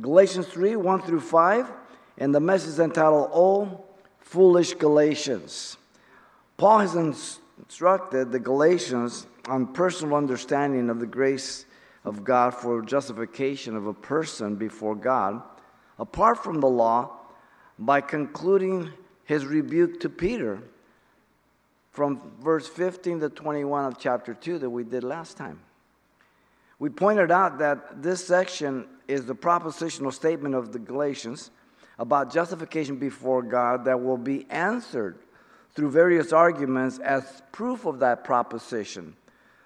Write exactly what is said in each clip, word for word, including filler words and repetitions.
Galatians three, one through five, and the message entitled, "Oh, Foolish Galatians." Paul has instructed the Galatians on personal understanding of the grace of God for justification of a person before God, apart from the law, by concluding his rebuke to Peter from verse fifteen to twenty-one of chapter two that we did last time. We pointed out that this section is the propositional statement of the Galatians about justification before God that will be answered through various arguments as proof of that proposition.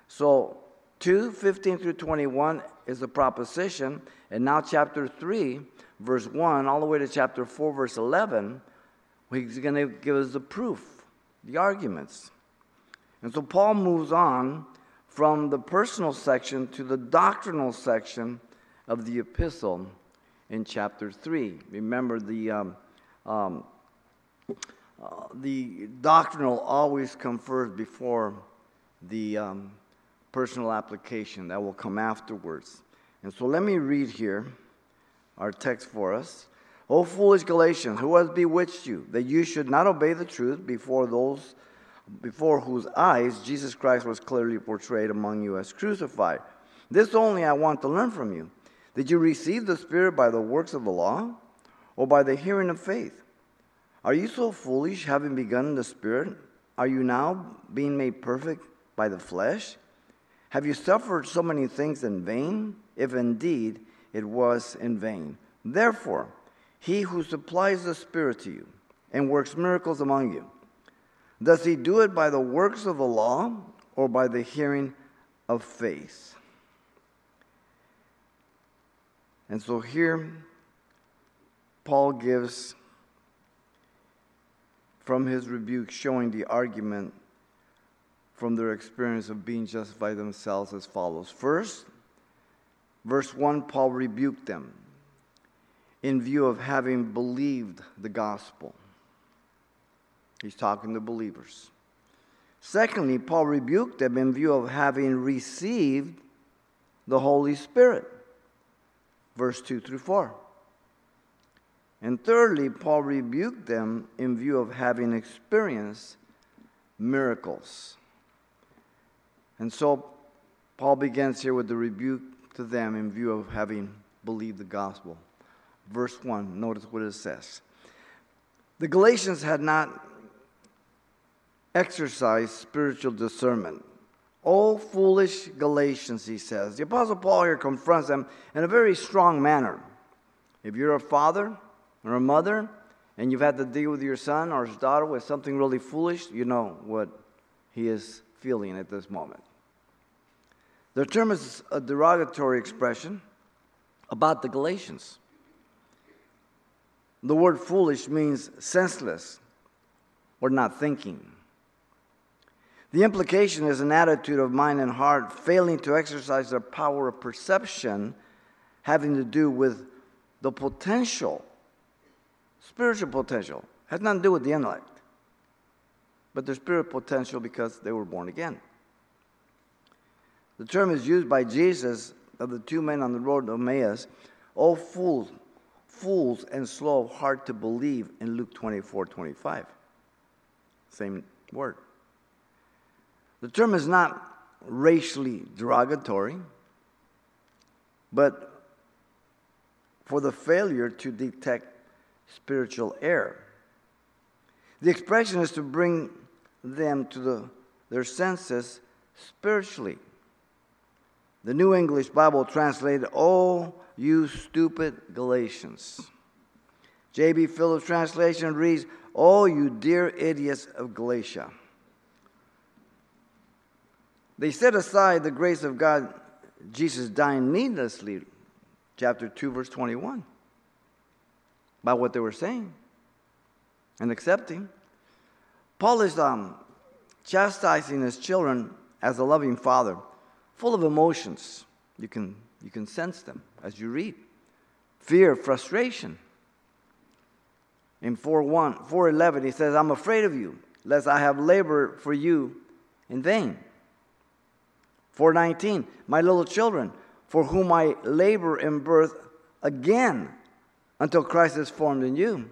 So two, fifteen through twenty-one is the proposition, and now chapter three, verse one, all the way to chapter four, verse eleven, he's going to give us the proof, the arguments. And so Paul moves on from the personal section to the doctrinal section of the epistle in chapter three. Remember, the um, um, uh, the doctrinal always comes first before the um, personal application that will come afterwards. And so let me read here our text for us. "O foolish Galatians, who has bewitched you, that you should not obey the truth, before those before whose eyes Jesus Christ was clearly portrayed among you as crucified? This only I want to learn from you. Did you receive the Spirit by the works of the law, or by the hearing of faith? Are you so foolish, having begun in the Spirit? Are you now being made perfect by the flesh? Have you suffered so many things in vain, if indeed it was in vain? Therefore, he who supplies the Spirit to you and works miracles among you, does he do it by the works of the law or by the hearing of faith?" And so here, Paul gives from his rebuke, showing the argument from their experience of being justified themselves as follows. First, verse one, Paul rebuked them in view of having believed the gospel. He's talking to believers. Secondly, Paul rebuked them in view of having received the Holy Spirit. Verse two through four. And thirdly, Paul rebuked them in view of having experienced miracles. And so Paul begins here with the rebuke to them in view of having believed the gospel. Verse one, notice what it says. The Galatians had not exercised spiritual discernment. "Oh, foolish Galatians," he says. The Apostle Paul here confronts them in a very strong manner. If you're a father or a mother and you've had to deal with your son or his daughter with something really foolish, you know what he is feeling at this moment. The term is a derogatory expression about the Galatians. The word foolish means senseless or not thinking. The implication is an attitude of mind and heart failing to exercise their power of perception, having to do with the potential, spiritual potential. Has nothing to do with the intellect, but their spirit potential because they were born again. The term is used by Jesus of the two men on the road to Emmaus, "O fools, fools and slow of heart to believe," in Luke twenty-four, twenty-five. Same word. The term is not racially derogatory, but for the failure to detect spiritual error. The expression is to bring them to the, their senses spiritually. The New English Bible translated, "Oh, you stupid Galatians." J B Phillips' translation reads, "Oh, you dear idiots of Galatia." They set aside the grace of God, Jesus dying needlessly, chapter two, verse twenty-one, by what they were saying and accepting. Paul is um, chastising his children as a loving father, full of emotions. You can, you can sense them as you read. Fear, frustration. In four one, four eleven, he says, "I'm afraid of you, lest I have labored for you in vain." four nineteen, "My little children, for whom I labor in birth again until Christ is formed in you.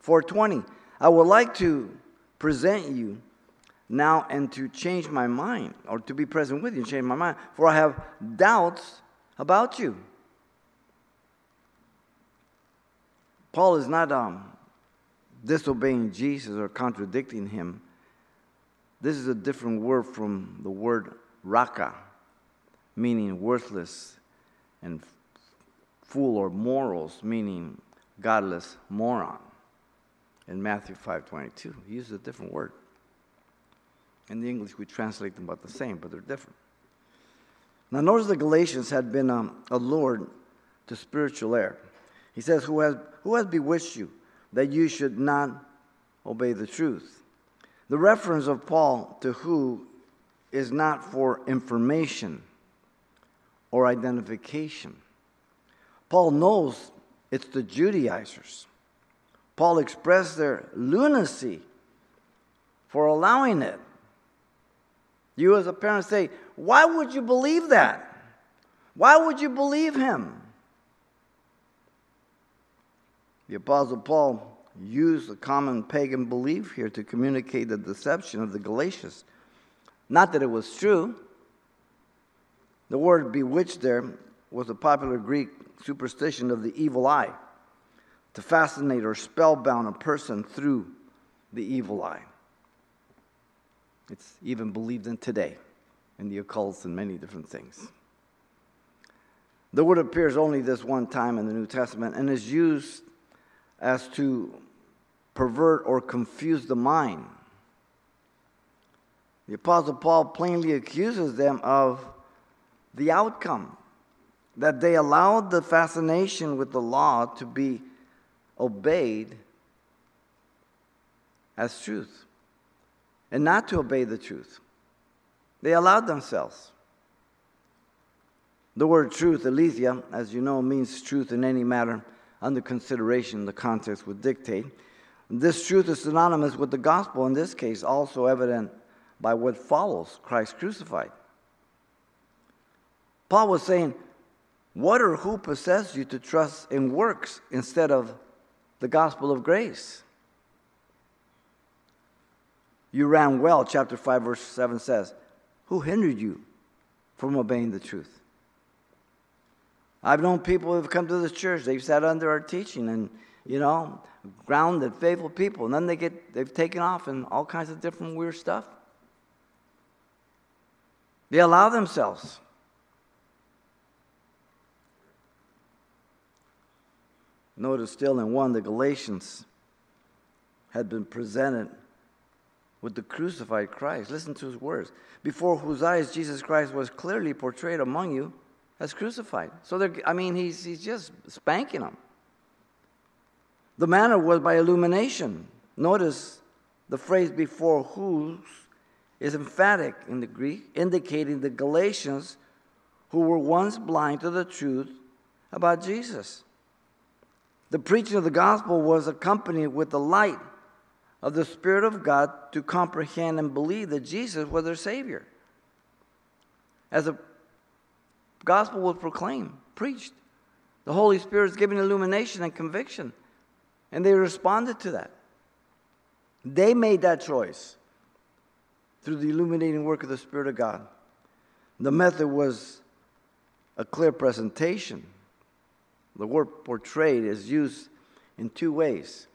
four twenty, I would like to present you now and to change my mind, or to be present with you and change my mind, for I have doubts about you. Paul is not um, disobeying Jesus or contradicting him. This is a different word from the word raka, meaning worthless, and fool or morals, meaning godless moron. In Matthew five twenty-two, he uses a different word. In the English, we translate them about the same, but they're different. Now, notice the Galatians had been um, allured to spiritual error. He says, who has, who has bewitched you, that you should not obey the truth? The reference of Paul to who is not for information or identification. Paul knows it's the Judaizers. Paul expressed their lunacy for allowing it. You as a parent say, why would you believe that? Why would you believe him? The Apostle Paul used the common pagan belief here to communicate the deception of the Galatians. Not that it was true. The word bewitched there was a popular Greek superstition of the evil eye, to fascinate or spellbound a person through the evil eye. It's even believed in today, in the occults and many different things. The word appears only this one time in the New Testament and is used as to pervert or confuse the mind. The Apostle Paul plainly accuses them of the outcome, that they allowed the fascination with the law to be obeyed as truth, and not to obey the truth. They allowed themselves. The word truth, aletheia, as you know, means truth in any matter under consideration the context would dictate. This truth is synonymous with the gospel, in this case also evident by what follows, Christ crucified. Paul was saying, what or who possessed you to trust in works instead of the gospel of grace? You ran well, chapter five, verse seven says, who hindered you from obeying the truth? I've known people who've come to this church, they've sat under our teaching and, you know, grounded, faithful people, and then they get, they've taken off in all kinds of different weird stuff. They allow themselves. Notice still in one, the Galatians had been presented with the crucified Christ. Listen to his words. Before whose eyes Jesus Christ was clearly portrayed among you as crucified. So, they're, I mean, he's, he's just spanking them. The manner was by illumination. Notice the phrase before whose is emphatic in the Greek, indicating the Galatians who were once blind to the truth about Jesus. The preaching of the gospel was accompanied with the light of the Spirit of God to comprehend and believe that Jesus was their Savior. As the gospel was proclaimed, preached, the Holy Spirit is giving illumination and conviction, and they responded to that. They made that choice through the illuminating work of the Spirit of God. The method was a clear presentation. The word portrayed is used in two ways.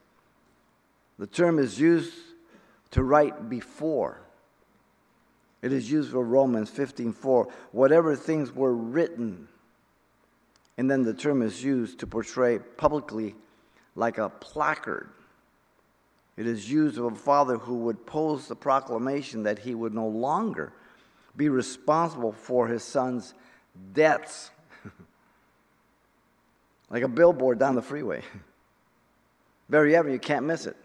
The term is used to write before. It is used for Romans fifteen four, whatever things were written. And then the term is used to portray publicly like a placard. It is used of a father who would pose the proclamation that he would no longer be responsible for his son's debts. Like a billboard down the freeway. Very ever, you can't miss it.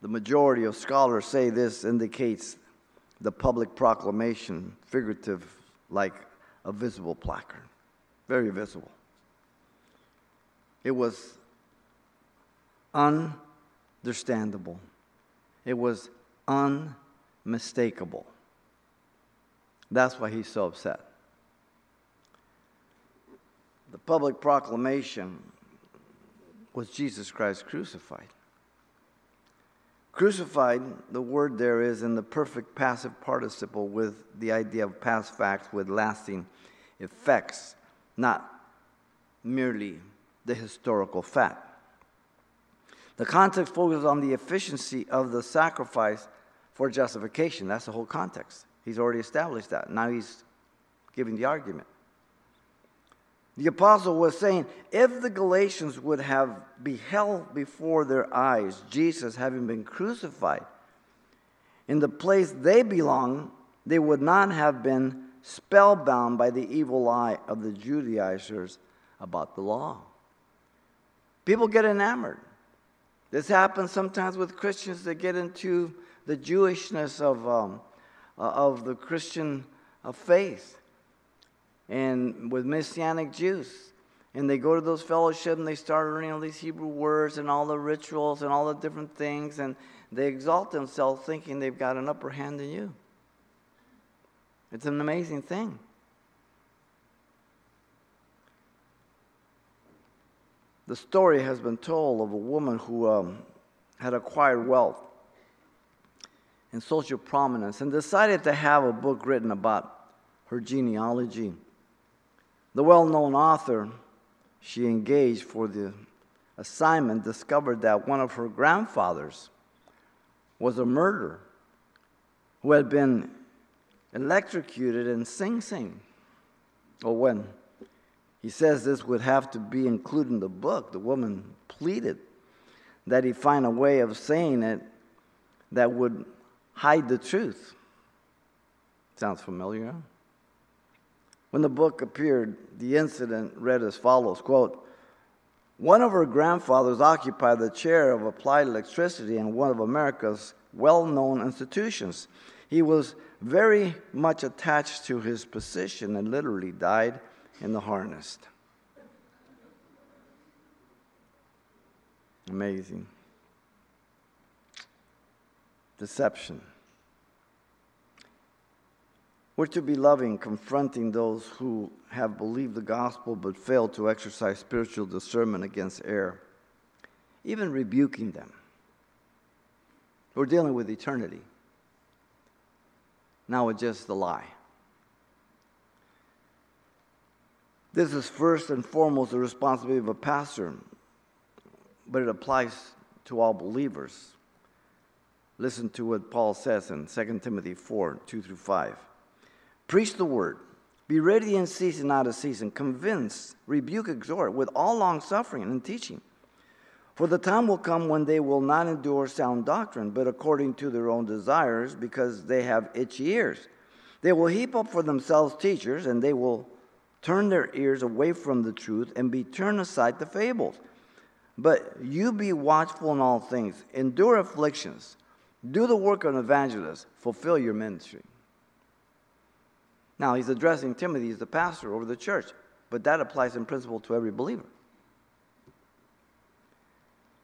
The majority of scholars say this indicates the public proclamation, figurative, like a visible placard. Very visible. It was understandable. It was unmistakable. That's why he's so upset. The public proclamation was Jesus Christ crucified. Crucified, the word there is in the perfect passive participle with the idea of past facts with lasting effects, not merely the historical fact. The context focuses on the efficiency of the sacrifice for justification. That's the whole context. He's already established that. Now he's giving the argument. The apostle was saying, if the Galatians would have beheld before their eyes Jesus having been crucified in the place they belong, they would not have been spellbound by the evil eye of the Judaizers about the law. People get enamored. This happens sometimes with Christians that get into the Jewishness of, um, of the Christian faith. And with Messianic Jews. And they go to those fellowships and they start learning all these Hebrew words and all the rituals and all the different things. And they exalt themselves thinking they've got an upper hand in you. It's an amazing thing. The story has been told of a woman who um, had acquired wealth and social prominence and decided to have a book written about her genealogy. The well-known author she engaged for the assignment discovered that one of her grandfathers was a murderer who had been electrocuted in Sing Sing. Or when he says this would have to be included in the book, the woman pleaded that he find a way of saying it that would hide the truth. Sounds familiar, huh? When the book appeared, the incident read as follows, quote, one of her grandfathers occupied the chair of applied electricity in one of America's well-known institutions. He was very much attached to his position and literally died in the harness. Amazing. Deception. We're to be loving, confronting those who have believed the gospel but failed to exercise spiritual discernment against error, even rebuking them. We're dealing with eternity. Now with just the lie. This is first and foremost the responsibility of a pastor, but it applies to all believers. Listen to what Paul says in Second Timothy four, two through five. Preach the word. Be ready in season, out of season. Convince, rebuke, exhort with all long-suffering and teaching. For the time will come when they will not endure sound doctrine, but according to their own desires, because they have itchy ears. They will heap up for themselves teachers, and they will turn their ears away from the truth and be turned aside to fables. But you be watchful in all things. Endure afflictions. Do the work of an evangelist. Fulfill your ministry. Now, he's addressing Timothy as the pastor over the church, but that applies in principle to every believer.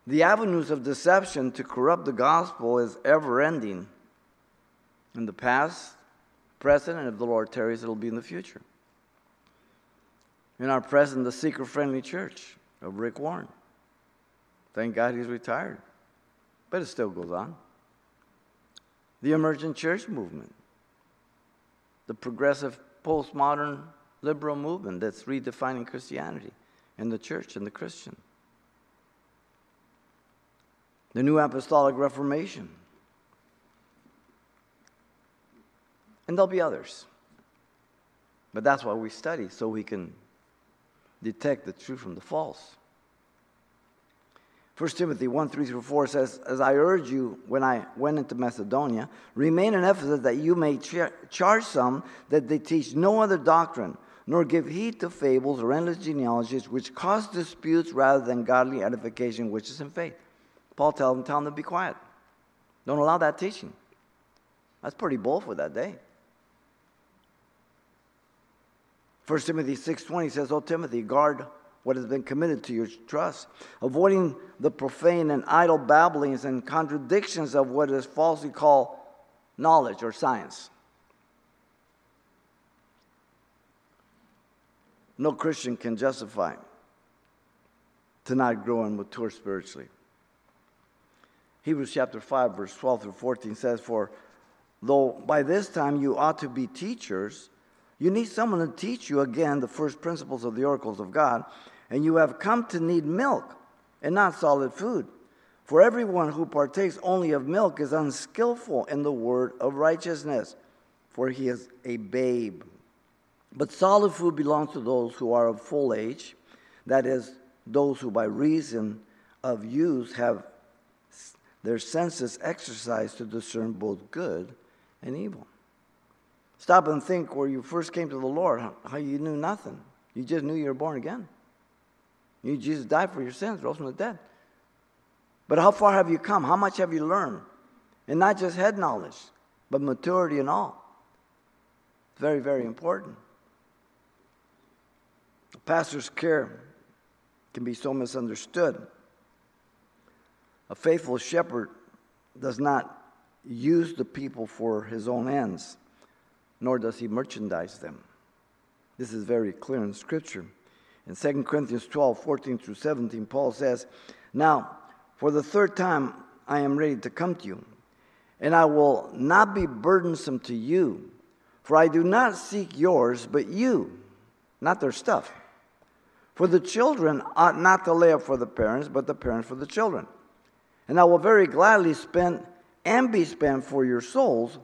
The avenues of deception to corrupt the gospel is ever-ending in the past, present, and if the Lord tarries, it'll be in the future. In our present, the seeker-friendly church of Rick Warren. Thank God he's retired, but it still goes on. The emergent church movement. The progressive postmodern liberal movement that's redefining Christianity and the church and the Christian. The New Apostolic Reformation. And there'll be others. But that's why we study, so we can detect the true from the false. First Timothy one, three through four says, as I urge you when I went into Macedonia, remain in Ephesus that you may char- charge some that they teach no other doctrine, nor give heed to fables or endless genealogies which cause disputes rather than godly edification which is in faith. Paul tells them, tell them to be quiet. Don't allow that teaching. That's pretty bold for that day. First Timothy six twenty says, O Timothy, guard what has been committed to your trust, avoiding the profane and idle babblings and contradictions of what is falsely called knowledge or science. No Christian can justify to not grow and mature spiritually. Hebrews chapter five, verse twelve through fourteen says, "For though by this time you ought to be teachers, you need someone to teach you again the first principles of the oracles of God, and you have come to need milk and not solid food. For everyone who partakes only of milk is unskillful in the word of righteousness, for he is a babe. But solid food belongs to those who are of full age, that is, those who by reason of use have their senses exercised to discern both good and evil." Stop and think where you first came to the Lord, how you knew nothing. You just knew you were born again. You Jesus died for your sins, rose from the dead. But how far have you come? How much have you learned? And not just head knowledge, but maturity and all. It's very, very important. A pastor's care can be so misunderstood. A faithful shepherd does not use the people for his own ends, nor does he merchandise them. This is very clear in Scripture. In Second Corinthians twelve, fourteen through seventeen, Paul says, "Now, for the third time I am ready to come to you, and I will not be burdensome to you, for I do not seek yours, but you," not their stuff. "For the children ought not to lay up for the parents, but the parents for the children. And I will very gladly spend and be spent for your souls,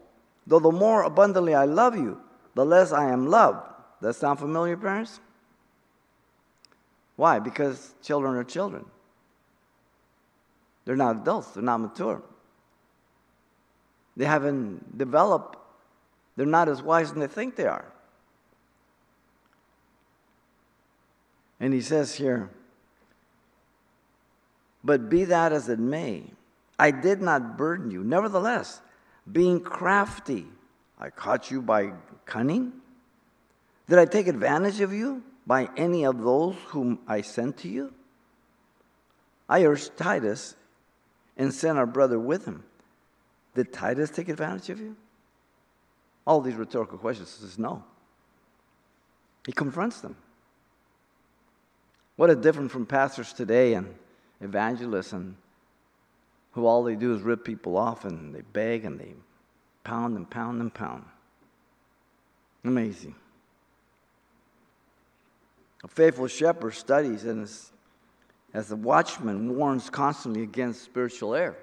though the more abundantly I love you, the less I am loved." That sound familiar, parents? Why? Because children are children. They're not adults. They're not mature. They haven't developed. They're not as wise as they think they are. And he says here, "But be that as it may, I did not burden you. Nevertheless, being crafty, I caught you by cunning. Did I take advantage of you by any of those whom I sent to you? I urged Titus and sent our brother with him. Did Titus take advantage of you?" All these rhetorical questions. He says no. He confronts them. What a difference from pastors today and evangelists, and who all they do is rip people off, and they beg and they pound and pound and pound. Amazing. A faithful shepherd studies and is, as the watchman, warns constantly against spiritual error.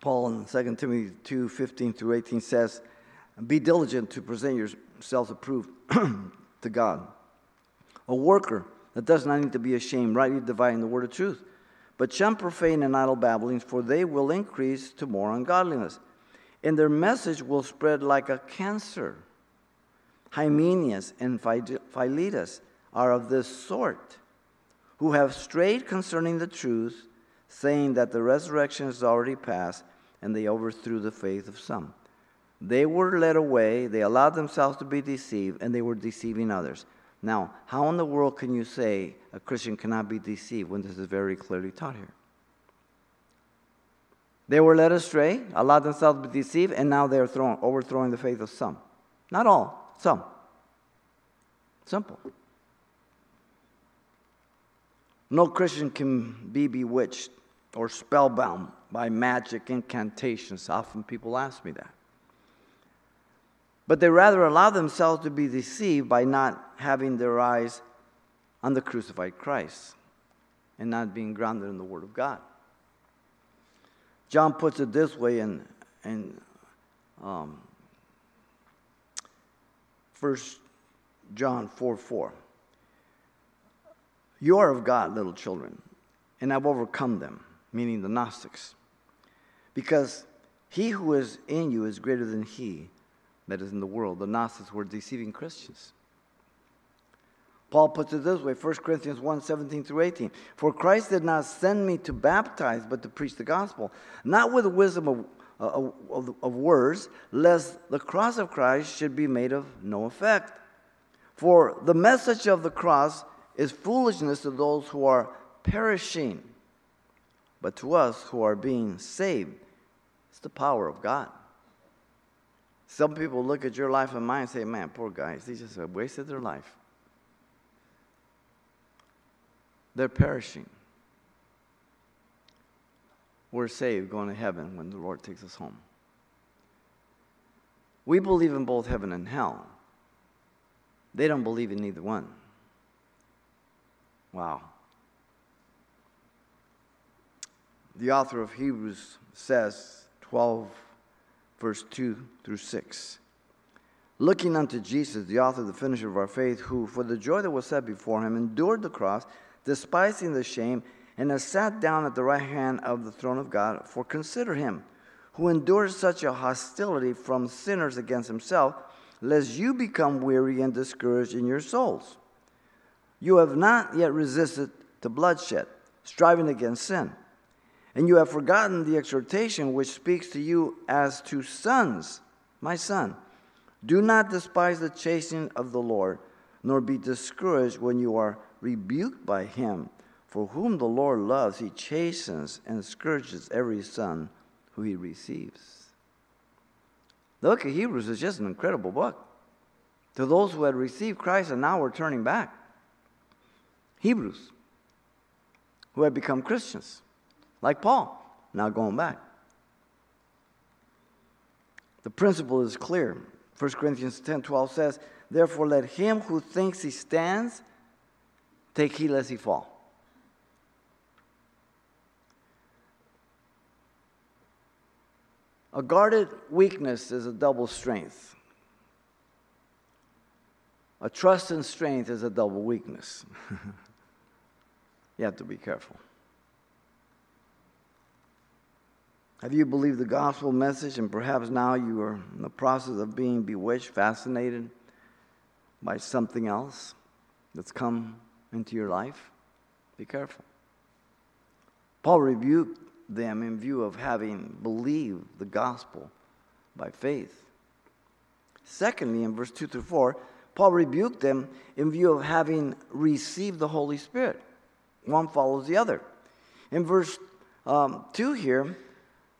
Paul in Second Timothy two, fifteen through eighteen says, "Be diligent to present yourselves approved to God, a worker that does not need to be ashamed, rightly dividing the word of truth. But shun profane and idle babblings, for they will increase to more ungodliness. And their message will spread like a cancer. Hymenius and Philetus are of this sort, who have strayed concerning the truth, saying that the resurrection is already past, and they overthrew the faith of some. They were led away, they allowed themselves to be deceived, and they were deceiving others." Now, how in the world can you say a Christian cannot be deceived when this is very clearly taught here? They were led astray, allowed themselves to be deceived, and now they are thrown, overthrowing the faith of some. Not all, some. Simple. No Christian can be bewitched or spellbound by magic incantations. Often people ask me that. But they rather allow themselves to be deceived by not having their eyes on the crucified Christ and not being grounded in the Word of God. John puts it this way in, in um, First John four four. "You are of God, little children, and have overcome them," meaning the Gnostics, "because he who is in you is greater than he that is in the world." The Gnostics were deceiving Christians. Paul puts it this way, First Corinthians one, seventeen through eighteen. "For Christ did not send me to baptize, but to preach the gospel, not with wisdom of, uh, of, of words, lest the cross of Christ should be made of no effect. For the message of the cross is foolishness to those who are perishing, but to us who are being saved, it's the power of God." Some people look at your life and mine and say, man, poor guys, they just wasted their life. They're perishing. We're saved, going to heaven when the Lord takes us home. We believe in both heaven and hell. They don't believe in either one. Wow. The author of Hebrews says, twelve, verse two through six, looking unto Jesus, the author, the finisher of our faith, who, for the joy that was set before him, endured the cross, despising the shame, and has sat down at the right hand of the throne of God. For consider him who endured such a hostility from sinners against himself, lest you become weary and discouraged in your souls. You have not yet resisted to bloodshed, striving against sin. And you have forgotten the exhortation which speaks to you as to sons. My son, do not despise the chastening of the Lord, nor be discouraged when you are rebuked by him. For whom the Lord loves, he chastens and scourges every son who he receives. The book of Hebrews is just an incredible book. To those who had received Christ and now were turning back. Hebrews, who had become Christians. Like Paul, now going back. The principle is clear. First Corinthians ten twelve says, therefore let him who thinks he stands take heed lest he fall. A guarded weakness is a double strength. A trust in strength is a double weakness. You have to be careful. Have you believed the gospel message and perhaps now you are in the process of being bewitched, fascinated by something else that's come into your life? Be careful. Paul rebuked them in view of having believed the gospel by faith. Secondly, in verse two through four, Paul rebuked them in view of having received the Holy Spirit. One follows the other. In verse um, two here,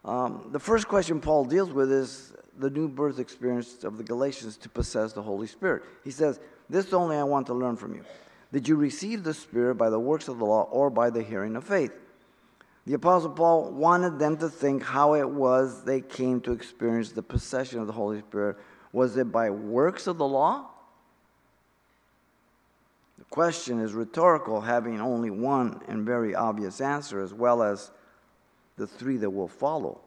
Um, the first question Paul deals with is the new birth experience of the Galatians to possess the Holy Spirit. He says, this only I want to learn from you. Did you receive the Spirit by the works of the law or by the hearing of faith? The Apostle Paul wanted them to think how it was they came to experience the possession of the Holy Spirit. Was it by works of the law? The question is rhetorical, having only one and very obvious answer, as well as the three that will follow.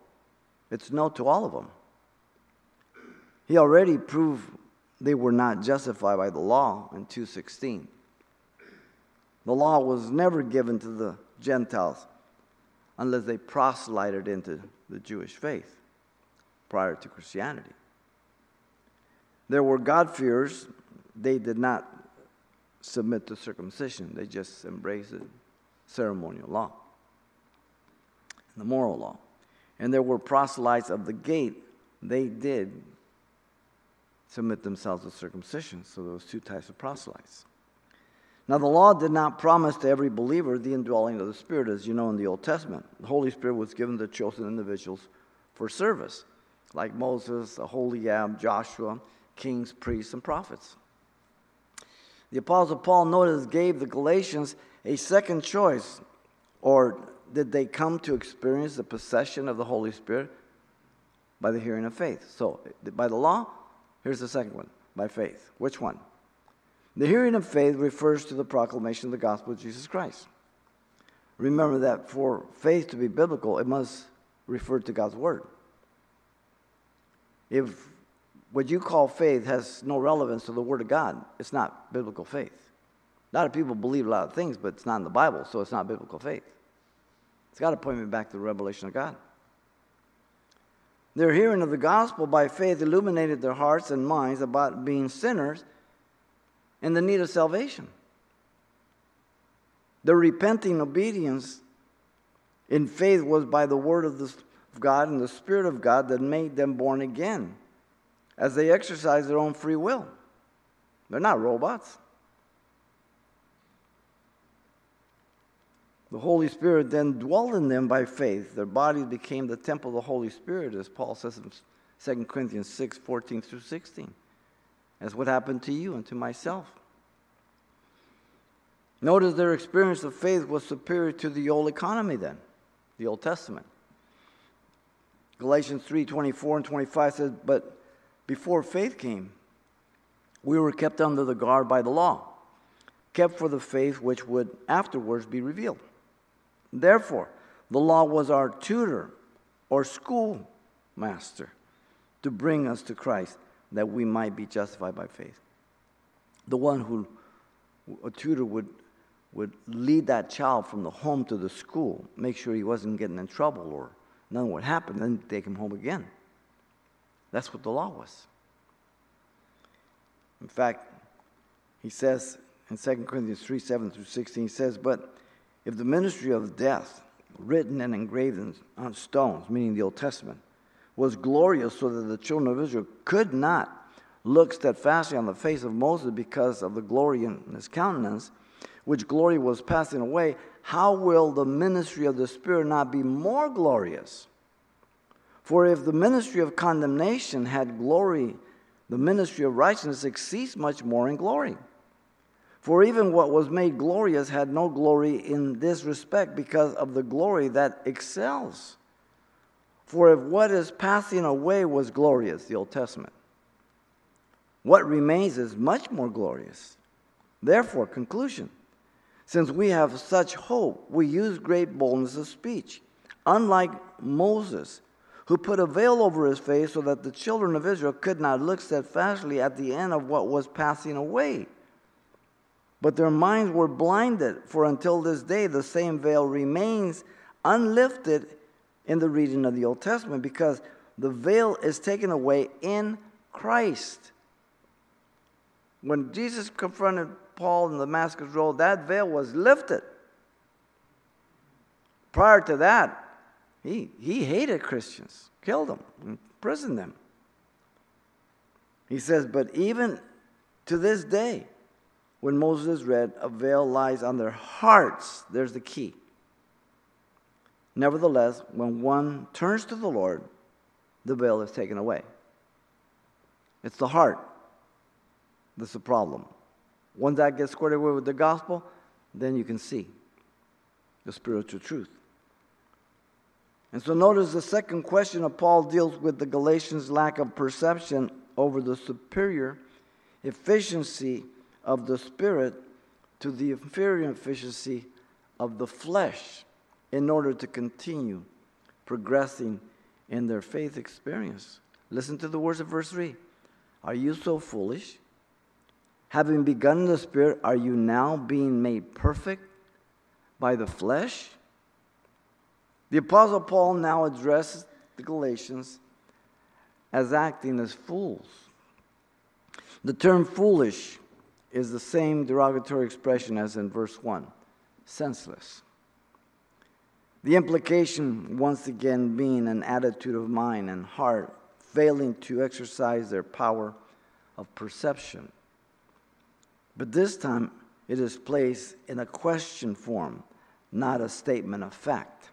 It's no to all of them. He already proved they were not justified by the law in two sixteen. The law was never given to the Gentiles unless they proselyted into the Jewish faith prior to Christianity. There were God-fearers. They did not submit to circumcision. They just embraced the ceremonial law, the moral law. And there were proselytes of the gate. They did submit themselves to circumcision. So there was two types of proselytes. Now the law did not promise to every believer the indwelling of the Spirit, as you know in the Old Testament. The Holy Spirit was given to chosen individuals for service, like Moses, Aholiab, Joshua, kings, priests, and prophets. The Apostle Paul, notice, gave the Galatians a second choice, or did they come to experience the possession of the Holy Spirit by the hearing of faith? So, by the law, here's the second one, by faith. Which one? The hearing of faith refers to the proclamation of the gospel of Jesus Christ. Remember that for faith to be biblical, it must refer to God's word. If what you call faith has no relevance to the word of God, it's not biblical faith. A lot of people believe a lot of things, but it's not in the Bible, so it's not biblical faith. It's got to point me back to the revelation of God. Their hearing of the gospel by faith illuminated their hearts and minds about being sinners and the need of salvation. Their repenting obedience in faith was by the word of, the, of God and the Spirit of God that made them born again as they exercised their own free will. They're not robots. The Holy Spirit then dwelt in them by faith. Their bodies became the temple of the Holy Spirit, as Paul says Second Corinthians six, fourteen through sixteen. That's what happened to you and to myself. Notice their experience of faith was superior to the old economy then, the Old Testament. Galatians three, twenty-four and twenty-five says, but before faith came, we were kept under the guard by the law, kept for the faith which would afterwards be revealed. Therefore, the law was our tutor or schoolmaster to bring us to Christ, that we might be justified by faith. The one who, a tutor would would lead that child from the home to the school, make sure he wasn't getting in trouble or nothing would happen, then take him home again. That's what the law was. In fact, he says in Second Corinthians three, seven through sixteen, he says, but if the ministry of death, written and engraved on stones, meaning the Old Testament, was glorious so that the children of Israel could not look steadfastly on the face of Moses because of the glory in his countenance, which glory was passing away, how will the ministry of the Spirit not be more glorious? For if the ministry of condemnation had glory, the ministry of righteousness exceeds much more in glory. For even what was made glorious had no glory in this respect because of the glory that excels. For if what is passing away was glorious, the Old Testament, what remains is much more glorious. Therefore, conclusion, since we have such hope, we use great boldness of speech, unlike Moses, who put a veil over his face so that the children of Israel could not look steadfastly at the end of what was passing away. But their minds were blinded, for until this day the same veil remains unlifted in the reading of the Old Testament, because the veil is taken away in Christ. When Jesus confronted Paul on the Damascus Road, that veil was lifted. Prior to that, he, he hated Christians, killed them, imprisoned them. He says, but even to this day, when Moses read, a veil lies on their hearts. There's the key. Nevertheless, when one turns to the Lord, the veil is taken away. It's the heart that's the problem. Once that gets squared away with the gospel, then you can see the spiritual truth. And so notice the second question of Paul deals with the Galatians' lack of perception over the superior efficiency of the Spirit to the inferior efficiency of the flesh, in order to continue progressing in their faith experience. Listen to the words of verse three. Are you so foolish? Having begun in the Spirit, are you now being made perfect by the flesh? The Apostle Paul now addresses the Galatians as acting as fools. The term foolish is the same derogatory expression as in verse one, senseless. The implication, once again, being an attitude of mind and heart failing to exercise their power of perception. But this time, it is placed in a question form, not a statement of fact.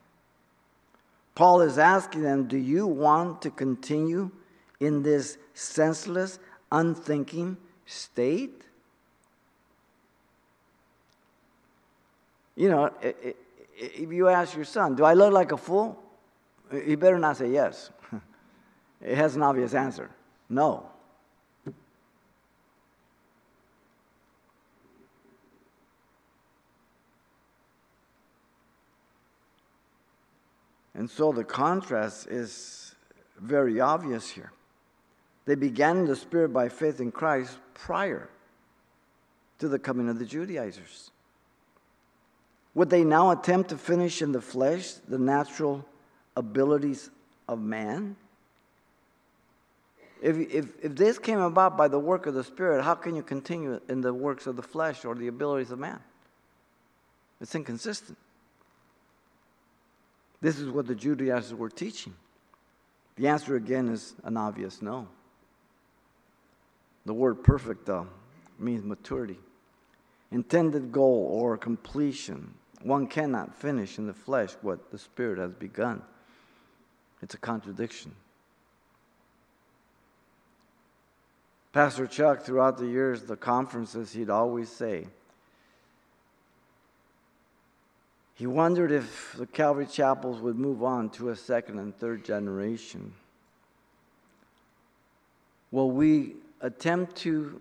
Paul is asking them, do you want to continue in this senseless, unthinking state? You know, it, it, if you ask your son, do I look like a fool? He better not say yes. It has an obvious answer. No. And so the contrast is very obvious here. They began in the Spirit by faith in Christ prior to the coming of the Judaizers. Would they now attempt to finish in the flesh the natural abilities of man? If, if, if this came about by the work of the Spirit, how can you continue in the works of the flesh or the abilities of man? It's inconsistent. This is what the Judaizers were teaching. The answer again is an obvious no. The word perfect, though, means maturity, intended goal or completion. One cannot finish in the flesh what the Spirit has begun. It's a contradiction. Pastor Chuck, throughout the years, the conferences, he'd always say, he wondered if the Calvary chapels would move on to a second and third generation. Will we attempt to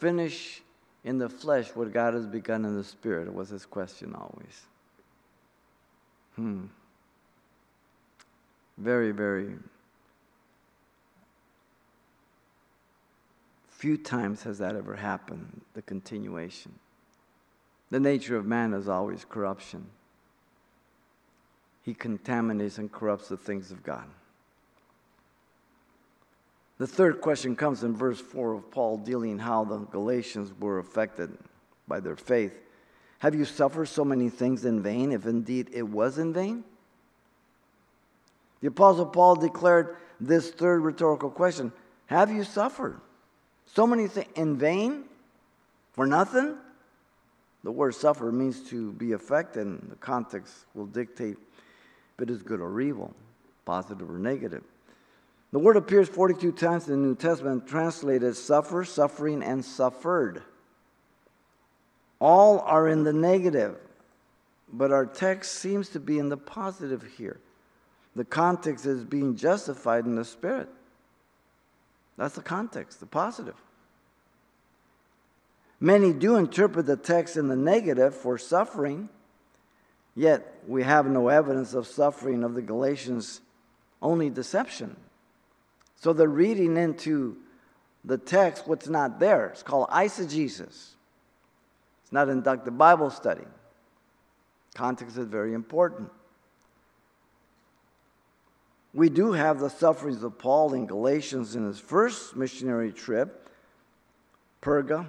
finish in the flesh what God has begun in the spirit? Was his question always. Hmm. Very, very few times has that ever happened, the continuation. The nature of man is always corruption. He contaminates and corrupts the things of God. The third question comes in verse four of Paul dealing how the Galatians were affected by their faith. Have you suffered so many things in vain, if indeed it was in vain? The Apostle Paul declared this third rhetorical question, have you suffered so many things in vain, for nothing? The word suffer means to be affected, and the context will dictate if it is good or evil, positive or negative. The word appears forty-two times in the New Testament, translated as suffer, suffering, and suffered. All are in the negative, but our text seems to be in the positive here. The context is being justified in the Spirit. That's the context, the positive. Many do interpret the text in the negative for suffering, yet we have no evidence of suffering of the Galatians, only deception. So they're reading into the text what's not there. It's called eisegesis. It's not inductive Bible study. Context is very important. We do have the sufferings of Paul in Galatians in his first missionary trip, Perga,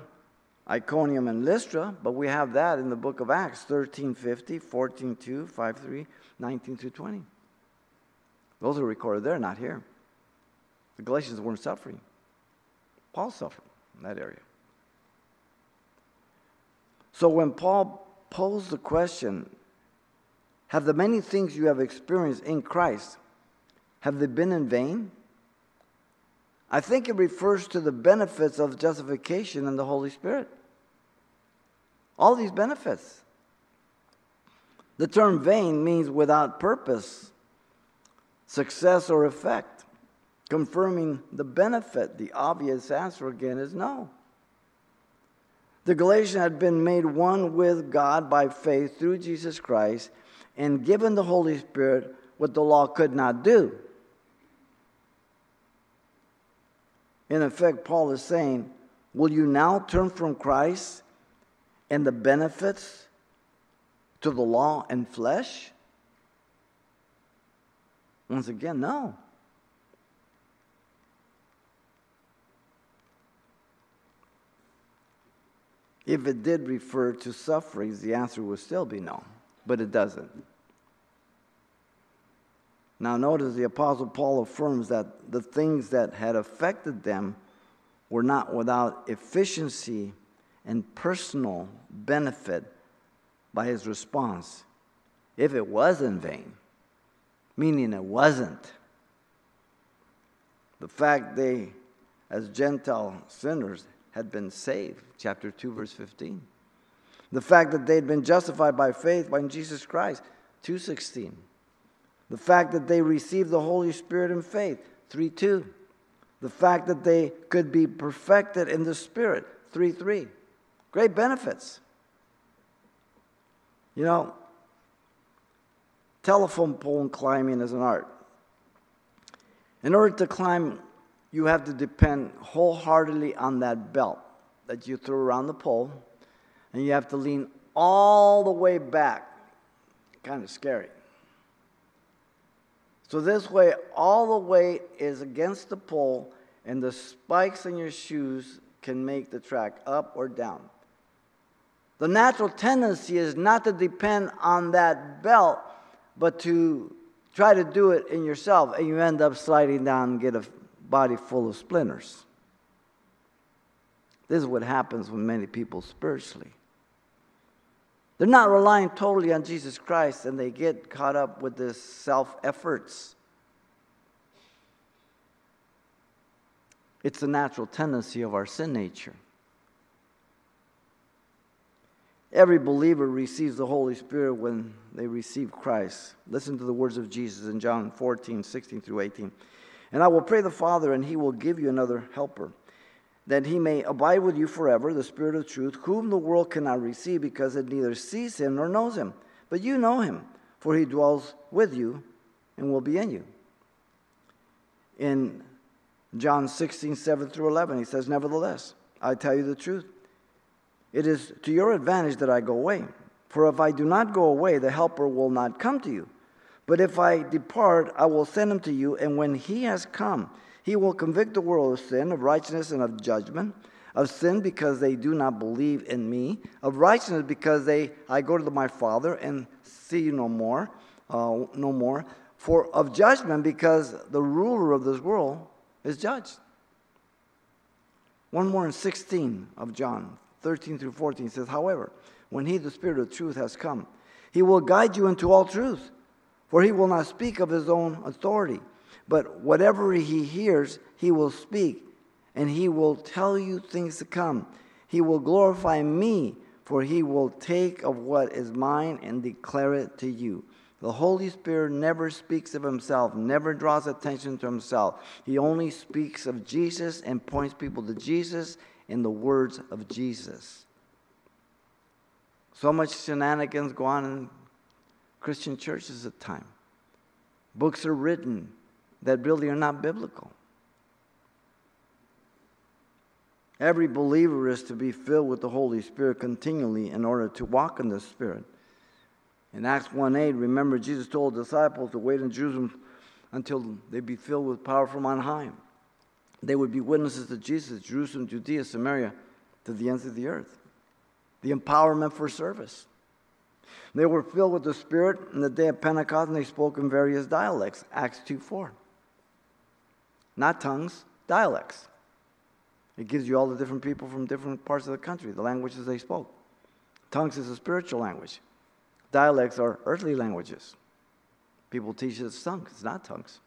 Iconium, and Lystra, but we have that in the book of Acts, thirteen fifty, fourteen two, five three, nineteen to twenty. Those are recorded there, not here. The Galatians weren't suffering. Paul suffered in that area. So when Paul posed the question, have the many things you have experienced in Christ, have they been in vain? I think it refers to the benefits of justification and the Holy Spirit. All these benefits. The term vain means without purpose, success or effect, confirming the benefit. The obvious answer again is no. The Galatians had been made one with God by faith through Jesus Christ and given the Holy Spirit what the law could not do. In effect, Paul is saying, will you now turn from Christ and the benefits to the law and flesh? Once again, no. If it did refer to sufferings, the answer would still be no, but it doesn't. Now notice the Apostle Paul affirms that the things that had affected them were not without efficiency and personal benefit by his response. If it was in vain, meaning it wasn't. The fact they, as Gentile sinners, had been saved, chapter two, verse fifteen. The fact that they had been justified by faith by Jesus Christ, two sixteen. The fact that they received the Holy Spirit in faith, three two. The fact that they could be perfected in the Spirit, three three. Great benefits. You know, telephone pole climbing is an art. In order to climb, you have to depend wholeheartedly on that belt that you throw around the pole, and you have to lean all the way back. Kind of scary. So this way, all the weight is against the pole, and the spikes in your shoes can make the track up or down. The natural tendency is not to depend on that belt, but to try to do it in yourself, and you end up sliding down and get a body full of splinters. This is what happens with many people spiritually. They're not relying totally on Jesus Christ, and they get caught up with this self-efforts. It's the natural tendency of our sin nature. Every believer receives the Holy Spirit when they receive Christ. Listen to the words of Jesus in John fourteen, sixteen through eighteen. And I will pray the Father, and he will give you another helper, that he may abide with you forever, the Spirit of truth, whom the world cannot receive because it neither sees him nor knows him. But you know him, for he dwells with you and will be in you. In John sixteen, seven through eleven, he says, Nevertheless, I tell you the truth. It is to your advantage that I go away. For if I do not go away, the Helper will not come to you. But if I depart, I will send him to you. And when he has come, he will convict the world of sin, of righteousness, and of judgment. Of sin, because they do not believe in me. Of righteousness, because they I go to my Father and see you no more. Uh, no more. For of judgment, because the ruler of this world is judged. One more in sixteen of John thirteen through fourteen says, However, when he, the Spirit of truth, has come, he will guide you into all truth, for he will not speak of his own authority, but whatever he hears, he will speak, and he will tell you things to come. He will glorify me, for he will take of what is mine and declare it to you. The Holy Spirit never speaks of himself, never draws attention to himself. He only speaks of Jesus and points people to Jesus in the words of Jesus. So much shenanigans go on in Christian churches at times. Books are written that really are not biblical. Every believer is to be filled with the Holy Spirit continually in order to walk in the Spirit. In Acts one eight, remember Jesus told the disciples to wait in Jerusalem until they be filled with power from on high. They would be witnesses to Jesus, Jerusalem, Judea, Samaria, to the ends of the earth. The empowerment for service. They were filled with the Spirit on the day of Pentecost, and they spoke in various dialects, Acts two four. Not tongues, dialects. It gives you all the different people from different parts of the country, the languages they spoke. Tongues is a spiritual language. Dialects are earthly languages. People teach it as tongues, it's not tongues.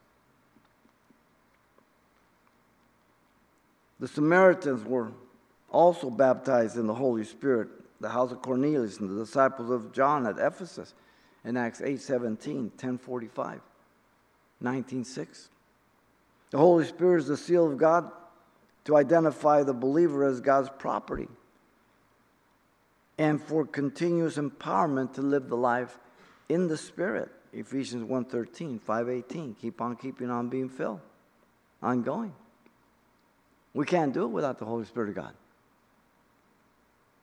The Samaritans were also baptized in the Holy Spirit, the house of Cornelius and the disciples of John at Ephesus in Acts eight seventeen, ten forty-five, nineteen six. The Holy Spirit is the seal of God to identify the believer as God's property and for continuous empowerment to live the life in the Spirit. Ephesians one thirteen, five eighteen, keep on keeping on being filled, ongoing. We can't do it without the Holy Spirit of God.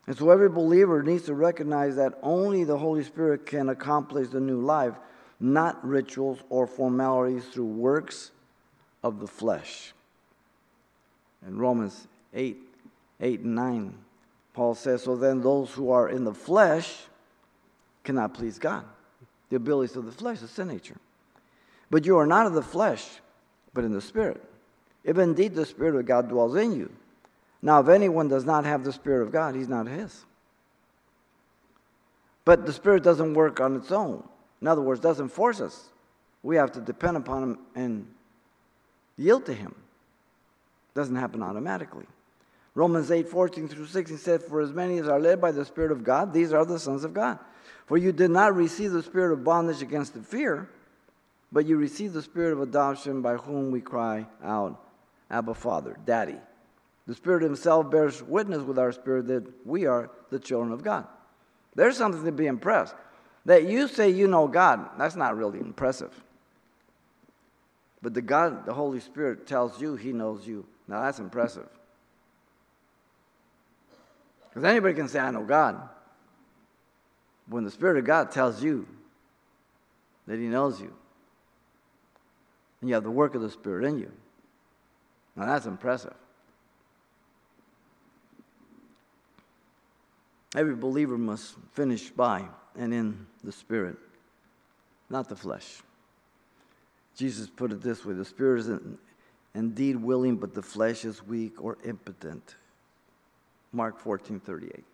And so every believer needs to recognize that only the Holy Spirit can accomplish the new life, not rituals or formalities through works of the flesh. In Romans eight, eight and nine, Paul says, So then those who are in the flesh cannot please God. The abilities of the flesh, the sin nature. But you are not of the flesh, but in the Spirit. If indeed the Spirit of God dwells in you. Now, if anyone does not have the Spirit of God, he's not his. But the Spirit doesn't work on its own. In other words, doesn't force us. We have to depend upon him and yield to him. Doesn't happen automatically. Romans eight, fourteen through sixteen said, For as many as are led by the Spirit of God, these are the sons of God. For you did not receive the spirit of bondage against the fear, but you receive the spirit of adoption by whom we cry out, Abba, Father, Daddy. The Spirit himself bears witness with our spirit that we are the children of God. There's something to be impressed. That you say you know God, that's not really impressive. But the God, the Holy Spirit tells you he knows you. Now that's impressive. Because anybody can say, I know God. When the Spirit of God tells you that he knows you, and you have the work of the Spirit in you, now that's impressive. Every believer must finish by and in the Spirit, not the flesh. Jesus put it this way, the Spirit is indeed willing, but the flesh is weak or impotent. Mark fourteen thirty-eight.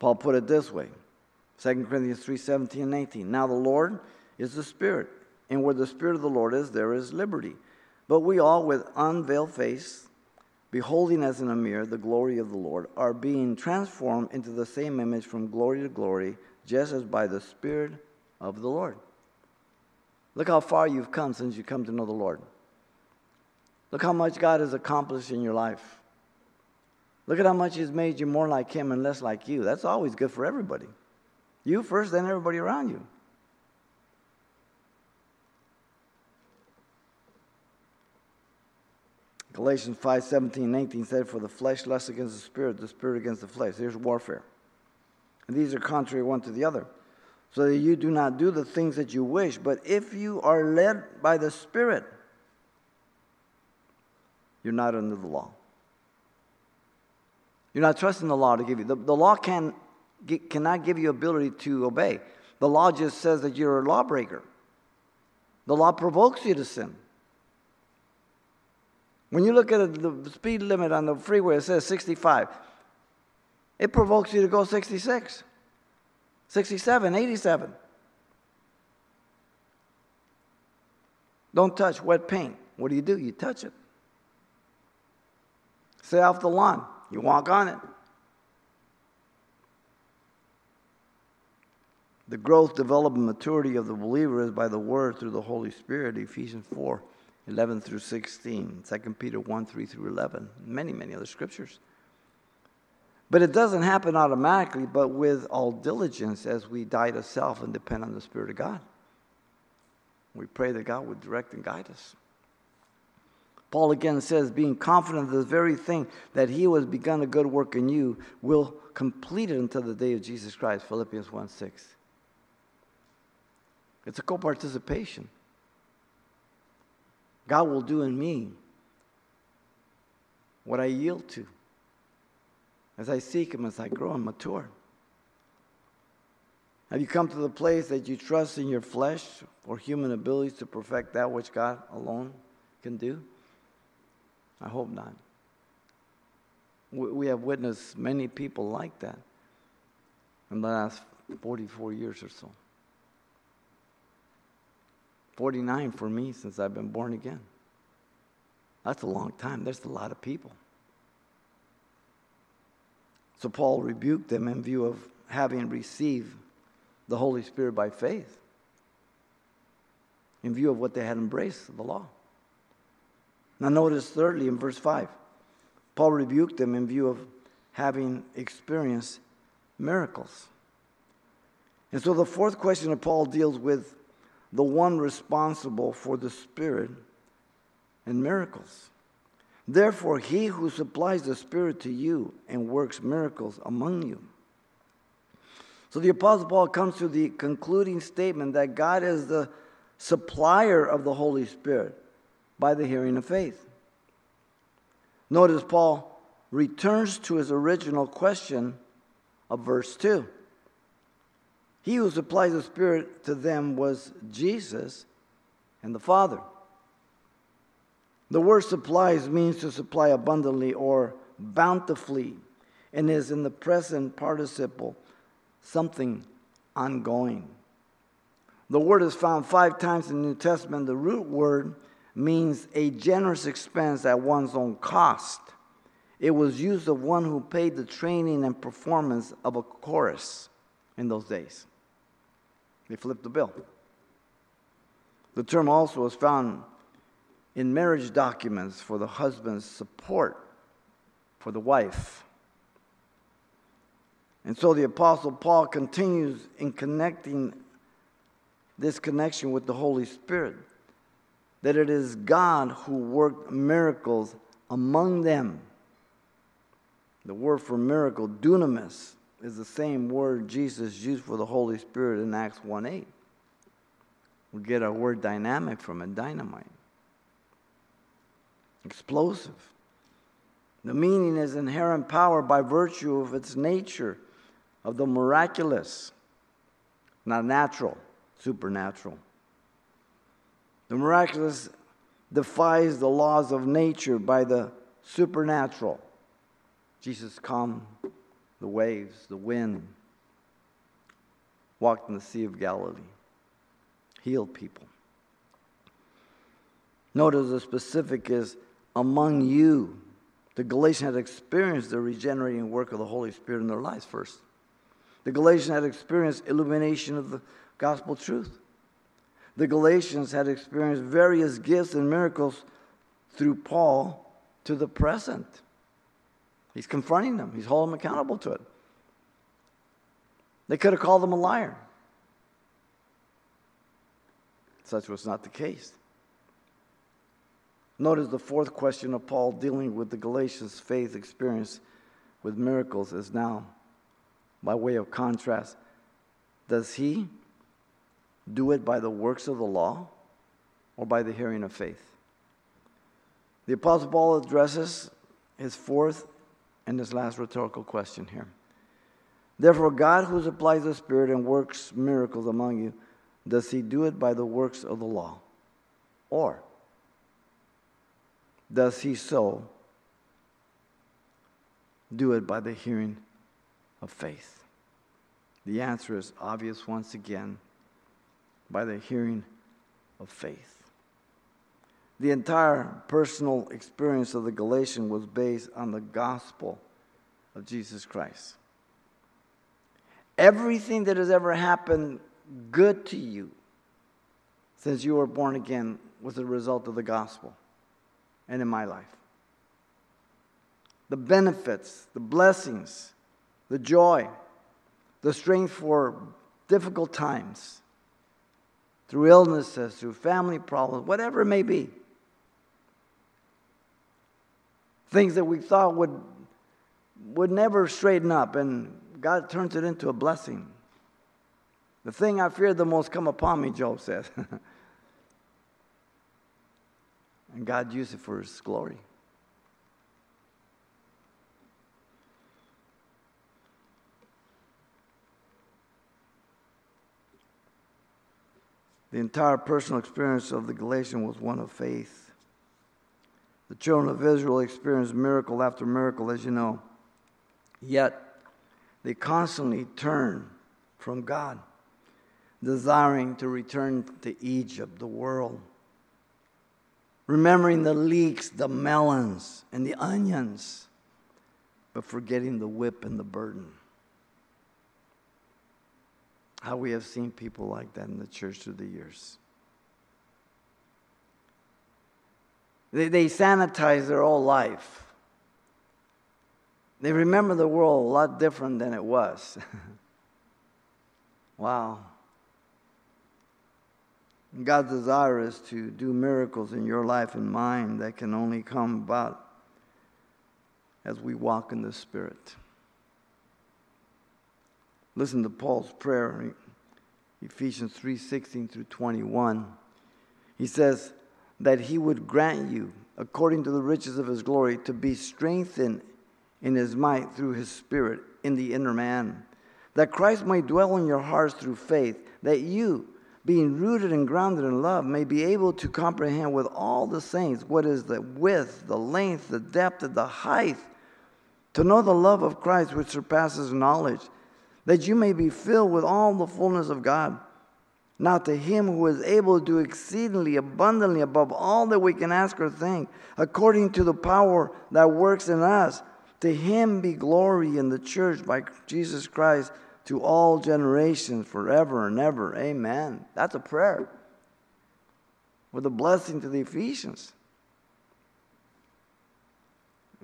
Paul put it this way, Second Corinthians three, seventeen and eighteen. Now the Lord is the Spirit, and where the Spirit of the Lord is, there is liberty. But we all, with unveiled face, beholding as in a mirror the glory of the Lord, are being transformed into the same image from glory to glory, just as by the Spirit of the Lord. Look how far you've come since you come to know the Lord. Look how much God has accomplished in your life. Look at how much He's made you more like Him and less like you. That's always good for everybody. You first, then everybody around you. Galatians five, seventeen and eighteen said, "For the flesh lusts against the spirit, the spirit against the flesh." Here's warfare. And these are contrary one to the other. "So that you do not do the things that you wish, but if you are led by the Spirit, you're not under the law." You're not trusting the law to give you. The, the law can, get, cannot give you ability to obey. The law just says that you're a lawbreaker. The law provokes you to sin. When you look at the speed limit on the freeway, it says sixty-five. It provokes you to go sixty-six, sixty-seven, eighty-seven. Don't touch wet paint. What do you do? You touch it. Stay off the lawn. You walk on it. The growth, development, maturity of the believer is by the Word through the Holy Spirit, Ephesians four, eleven through sixteen, Second Peter one, three through eleven, many, many other scriptures. But it doesn't happen automatically, but with all diligence as we die to self and depend on the Spirit of God. We pray that God would direct and guide us. Paul again says, being confident of this very thing, that He who has begun a good work in you will complete it until the day of Jesus Christ, Philippians one, six. It's a co-participation. God will do in me what I yield to as I seek Him, as I grow and mature. Have you come to the place that you trust in your flesh or human abilities to perfect that which God alone can do? I hope not. We have witnessed many people like that in the last forty-four years or so. forty-nine for me since I've been born again. That's a long time. There's a lot of people. So Paul rebuked them in view of having received the Holy Spirit by faith, in view of what they had embraced, the law. Now notice thirdly in verse five, Paul rebuked them in view of having experienced miracles. And so the fourth question of Paul deals with the one responsible for the Spirit and miracles. "Therefore, He who supplies the Spirit to you and works miracles among you." So the Apostle Paul comes to the concluding statement that God is the supplier of the Holy Spirit by the hearing of faith. Notice Paul returns to his original question of verse two. He who supplies the Spirit to them was Jesus and the Father. The word supplies means to supply abundantly or bountifully, and is in the present participle something ongoing. The word is found five times in the New Testament. The root word means a generous expense at one's own cost. It was used of one who paid the training and performance of a chorus in those days. They flipped the bill. The term also is found in marriage documents for the husband's support for the wife. And so the Apostle Paul continues in connecting this connection with the Holy Spirit, that it is God who worked miracles among them. The word for miracle, dunamis, is the same word Jesus used for the Holy Spirit in Acts one eight. We get our word dynamic from it, dynamite. Explosive. The meaning is inherent power by virtue of its nature, of the miraculous, not natural, supernatural. The miraculous defies the laws of nature by the supernatural. Jesus calmed the waves, the wind, walked in the Sea of Galilee, healed people. Notice the specific is among you. The Galatians had experienced the regenerating work of the Holy Spirit in their lives first. The Galatians had experienced illumination of the gospel truth. The Galatians had experienced various gifts and miracles through Paul to the present. He's confronting them. He's holding them accountable to it. They could have called him a liar. Such was not the case. Notice the fourth question of Paul dealing with the Galatians' faith experience with miracles is now, by way of contrast, does he do it by the works of the law or by the hearing of faith? The Apostle Paul addresses his fourth and his last rhetorical question here. Therefore, God who supplies the Spirit and works miracles among you, does he do it by the works of the law? Or does he so do it by the hearing of faith? The answer is obvious once again, by the hearing of faith. The entire personal experience of the Galatian was based on the gospel of Jesus Christ. Everything that has ever happened good to you since you were born again was the result of the gospel, and in my life. The benefits, the blessings, the joy, the strength for difficult times, through illnesses, through family problems, whatever it may be. Things that we thought would, would never straighten up, and God turns it into a blessing. The thing I feared the most come upon me, Job says. And God used it for his glory. The entire personal experience of the Galatian was one of faith. The children of Israel experienced miracle after miracle, as you know. Yet, they constantly turned from God, desiring to return to Egypt, the world. Remembering the leeks, the melons, and the onions, but forgetting the whip and the burden. How we have seen people like that in the church through the years. They, they sanitize their whole life. They remember the world a lot different than it was. Wow. God's desire is to do miracles in your life and mine that can only come about as we walk in the Spirit. Listen to Paul's prayer in Ephesians three sixteen through twenty-one. He says that he would grant you, according to the riches of his glory, to be strengthened in his might through his Spirit in the inner man, that Christ may dwell in your hearts through faith, that you, being rooted and grounded in love, may be able to comprehend with all the saints what is the width, the length, the depth, and the height, to know the love of Christ which surpasses knowledge, that you may be filled with all the fullness of God. Now to him who is able to do exceedingly abundantly above all that we can ask or think, according to the power that works in us, to him be glory in the church by Jesus Christ, to all generations, forever and ever. Amen. That's a prayer with a blessing to the Ephesians.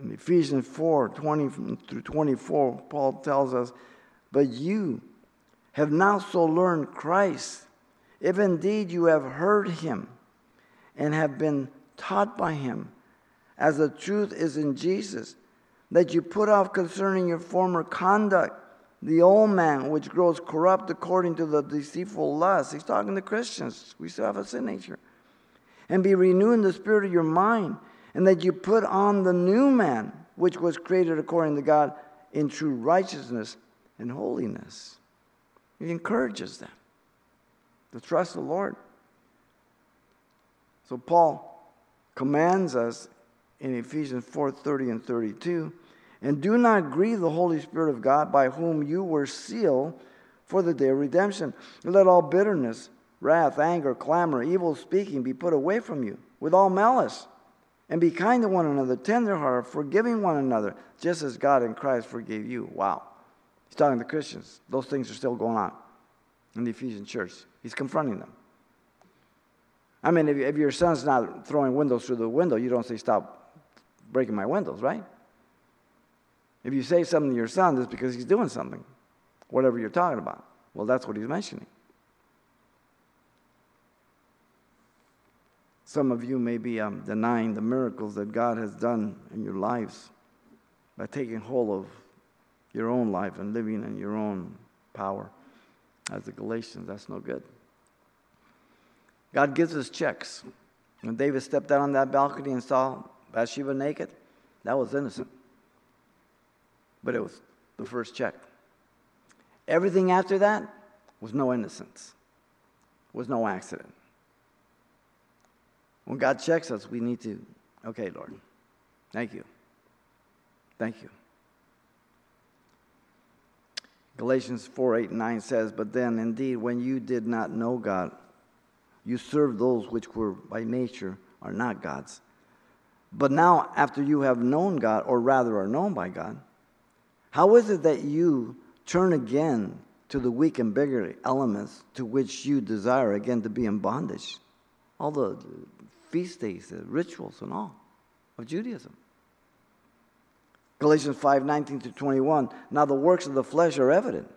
In Ephesians four twenty through twenty-four, Paul tells us, but you have now so learned Christ, if indeed you have heard him and have been taught by him, as the truth is in Jesus, that you put off concerning your former conduct, the old man which grows corrupt according to the deceitful lust. He's talking to Christians. We still have a sin nature. And be renewed in the spirit of your mind, and that you put on the new man, which was created according to God in true righteousness and holiness. He encourages them to trust the Lord. So Paul commands us in Ephesians four thirty and thirty-two, and do not grieve the Holy Spirit of God, by whom you were sealed for the day of redemption. Let all bitterness, wrath, anger, clamor, evil speaking be put away from you, with all malice. And be kind to one another, tenderhearted, forgiving one another, just as God in Christ forgave you. Wow. He's talking to Christians. Those things are still going on in the Ephesian church. He's confronting them. I mean, if, if your son's not throwing windows through the window, you don't say, stop breaking my windows, right? If you say something to your son, it's because he's doing something, whatever you're talking about. Well, that's what he's mentioning. Some of you may be um, denying the miracles that God has done in your lives by taking hold of your own life and living in your own power. As the Galatians, that's no good. God gives us checks. When David stepped out on that balcony and saw Bathsheba naked, that was innocent. But it was the first check. Everything after that was no innocence, was no accident. When God checks us, we need to, okay, Lord, thank you. Thank you. Galatians four, eight, and nine says, but then, indeed, when you did not know God, you served those which were by nature are not God's. But now, after you have known God, or rather are known by God, how is it that you turn again to the weak and beggarly elements to which you desire again to be in bondage? All the feast days, the rituals and all of Judaism. Galatians five, nineteen through twenty-one. Now the works of the flesh are evident,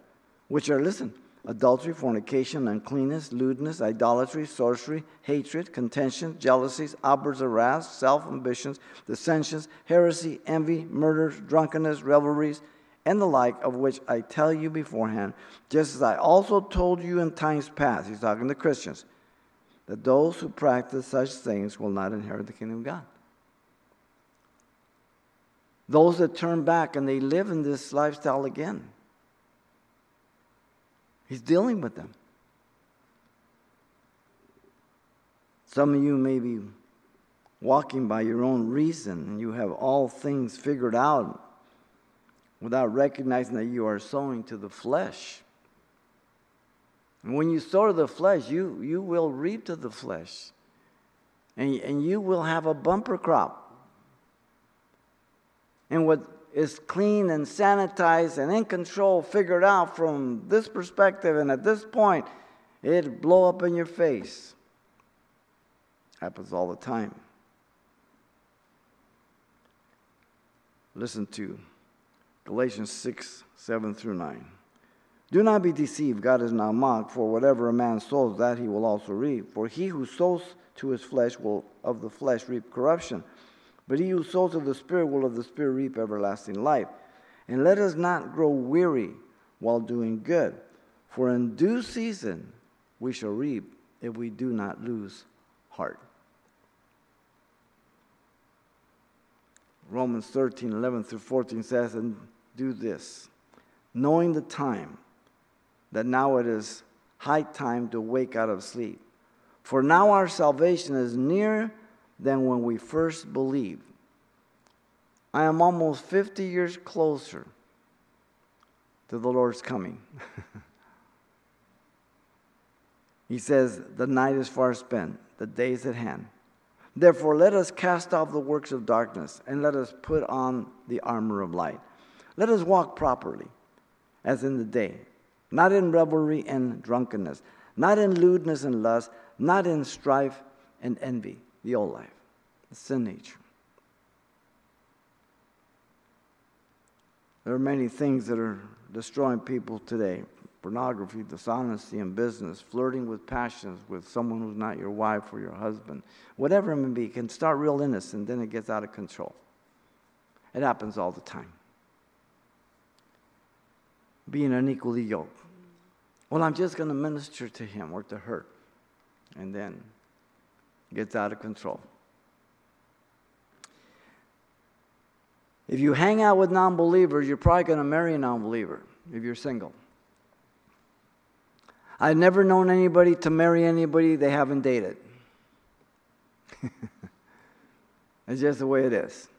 which are, listen, adultery, fornication, uncleanness, lewdness, idolatry, sorcery, hatred, contention, jealousies, outbursts of wrath, self-ambitions, dissensions, heresy, envy, murders, drunkenness, revelries, and the like, of which I tell you beforehand, just as I also told you in times past. He's talking to Christians. That those who practice such things will not inherit the kingdom of God. Those that turn back and they live in this lifestyle again. He's dealing with them. Some of you may be walking by your own reason and you have all things figured out without recognizing that you are sowing to the flesh. And when you sow to the flesh, you, you will reap to the flesh. And, and you will have a bumper crop. And what is clean and sanitized and in control, figured out from this perspective and at this point, it'll blow up in your face. Happens all the time. Listen to Galatians six, seven through nine. Do not be deceived, God is not mocked, for whatever a man sows, that he will also reap. For he who sows to his flesh will of the flesh reap corruption, but he who sows to the Spirit will of the Spirit reap everlasting life. And let us not grow weary while doing good, for in due season we shall reap if we do not lose heart. Romans thirteen, eleven through fourteen says, and do this, knowing the time, that now it is high time to wake out of sleep. For now our salvation is nearer than when we first believed. I am almost fifty years closer to the Lord's coming. He says, the night is far spent, the day is at hand. Therefore, let us cast off the works of darkness and let us put on the armor of light. Let us walk properly, as in the day, not in revelry and drunkenness, not in lewdness and lust, not in strife and envy, the old life, the sin nature. There are many things that are destroying people today. Pornography, dishonesty in business, flirting with passions with someone who's not your wife or your husband. Whatever it may be, it can start real innocent, then it gets out of control. It happens all the time. Being unequally yoked. Well, I'm just going to minister to him or to her. And then gets out of control. If you hang out with non-believers, you're probably going to marry a non-believer if you're single. I've never known anybody to marry anybody they haven't dated. It's just the way it is.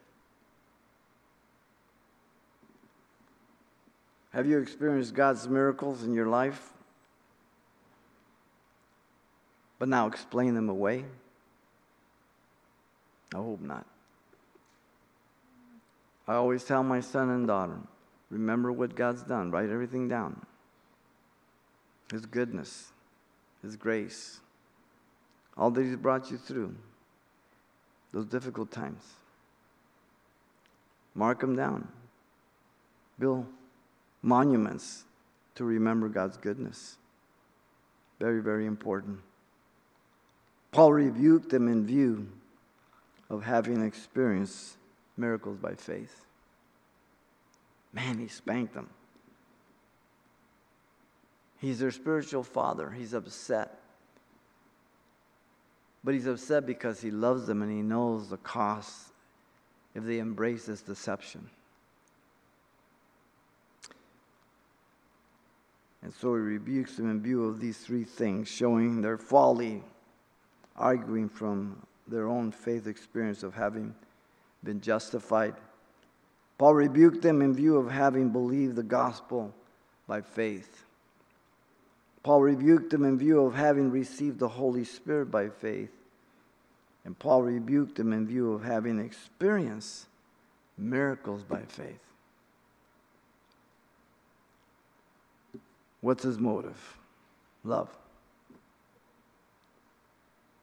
Have you experienced God's miracles in your life? But now explain them away? I hope not. I always tell my son and daughter, remember what God's done. Write everything down. His goodness, His grace, all that He's brought you through, those difficult times. Mark them down. Build monuments to remember God's goodness. Very, very important. Paul rebuked them in view of having experienced miracles by faith. Man, he spanked them. He's their spiritual father. He's upset. But he's upset because he loves them and he knows the cost if they embrace this deception. And so he rebukes them in view of these three things, showing their folly, arguing from their own faith experience of having been justified. Paul rebuked them in view of having believed the gospel by faith. Paul rebuked them in view of having received the Holy Spirit by faith. And Paul rebuked them in view of having experienced miracles by faith. What's his motive? Love.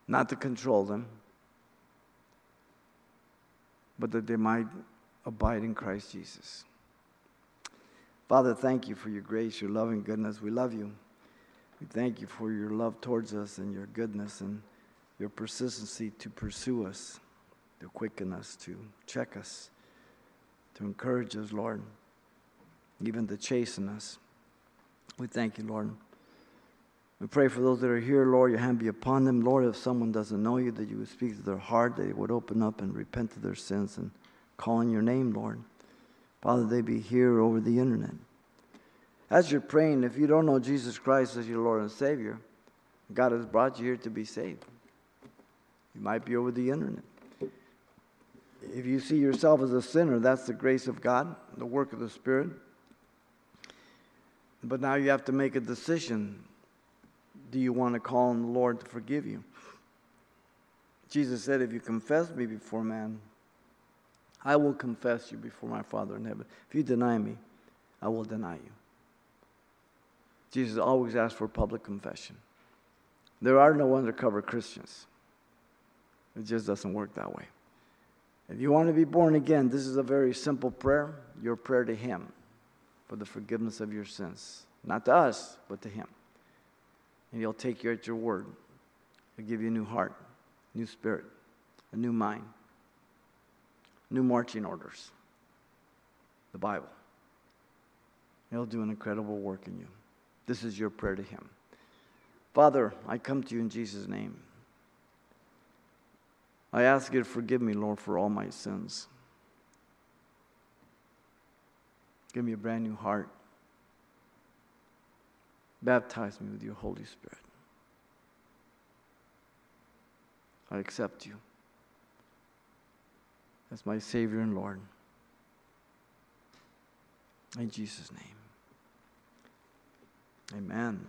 Not to control them, but that they might abide in Christ Jesus. Father, thank you for your grace, your love, and goodness. We love you. We thank you for your love towards us and your goodness and your persistency to pursue us, to quicken us, to check us, to encourage us, Lord, even to chasten us. We thank you, Lord. We pray for those that are here, Lord, your hand be upon them. Lord, if someone doesn't know you, that you would speak to their heart, they would open up and repent of their sins and call on your name, Lord. Father, they be here over the internet. As you're praying, if you don't know Jesus Christ as your Lord and Savior, God has brought you here to be saved. You might be over the internet. If you see yourself as a sinner, that's the grace of God, the work of the Spirit. But now you have to make a decision. Do you want to call on the Lord to forgive you? Jesus said, if you confess me before man, I will confess you before my Father in heaven. If you deny me, I will deny you. Jesus always asked for public confession. There are no undercover Christians. It just doesn't work that way. If you want to be born again, this is a very simple prayer, your prayer to Him for the forgiveness of your sins. Not to us, but to Him. And He'll take you at your word. He'll give you a new heart, new spirit, a new mind, new marching orders, the Bible. He'll do an incredible work in you. This is your prayer to Him. Father, I come to you in Jesus' name. I ask you to forgive me, Lord, for all my sins. Give me a brand new heart. Baptize me with your Holy Spirit. I accept you as my Savior and Lord. In Jesus' name. Amen.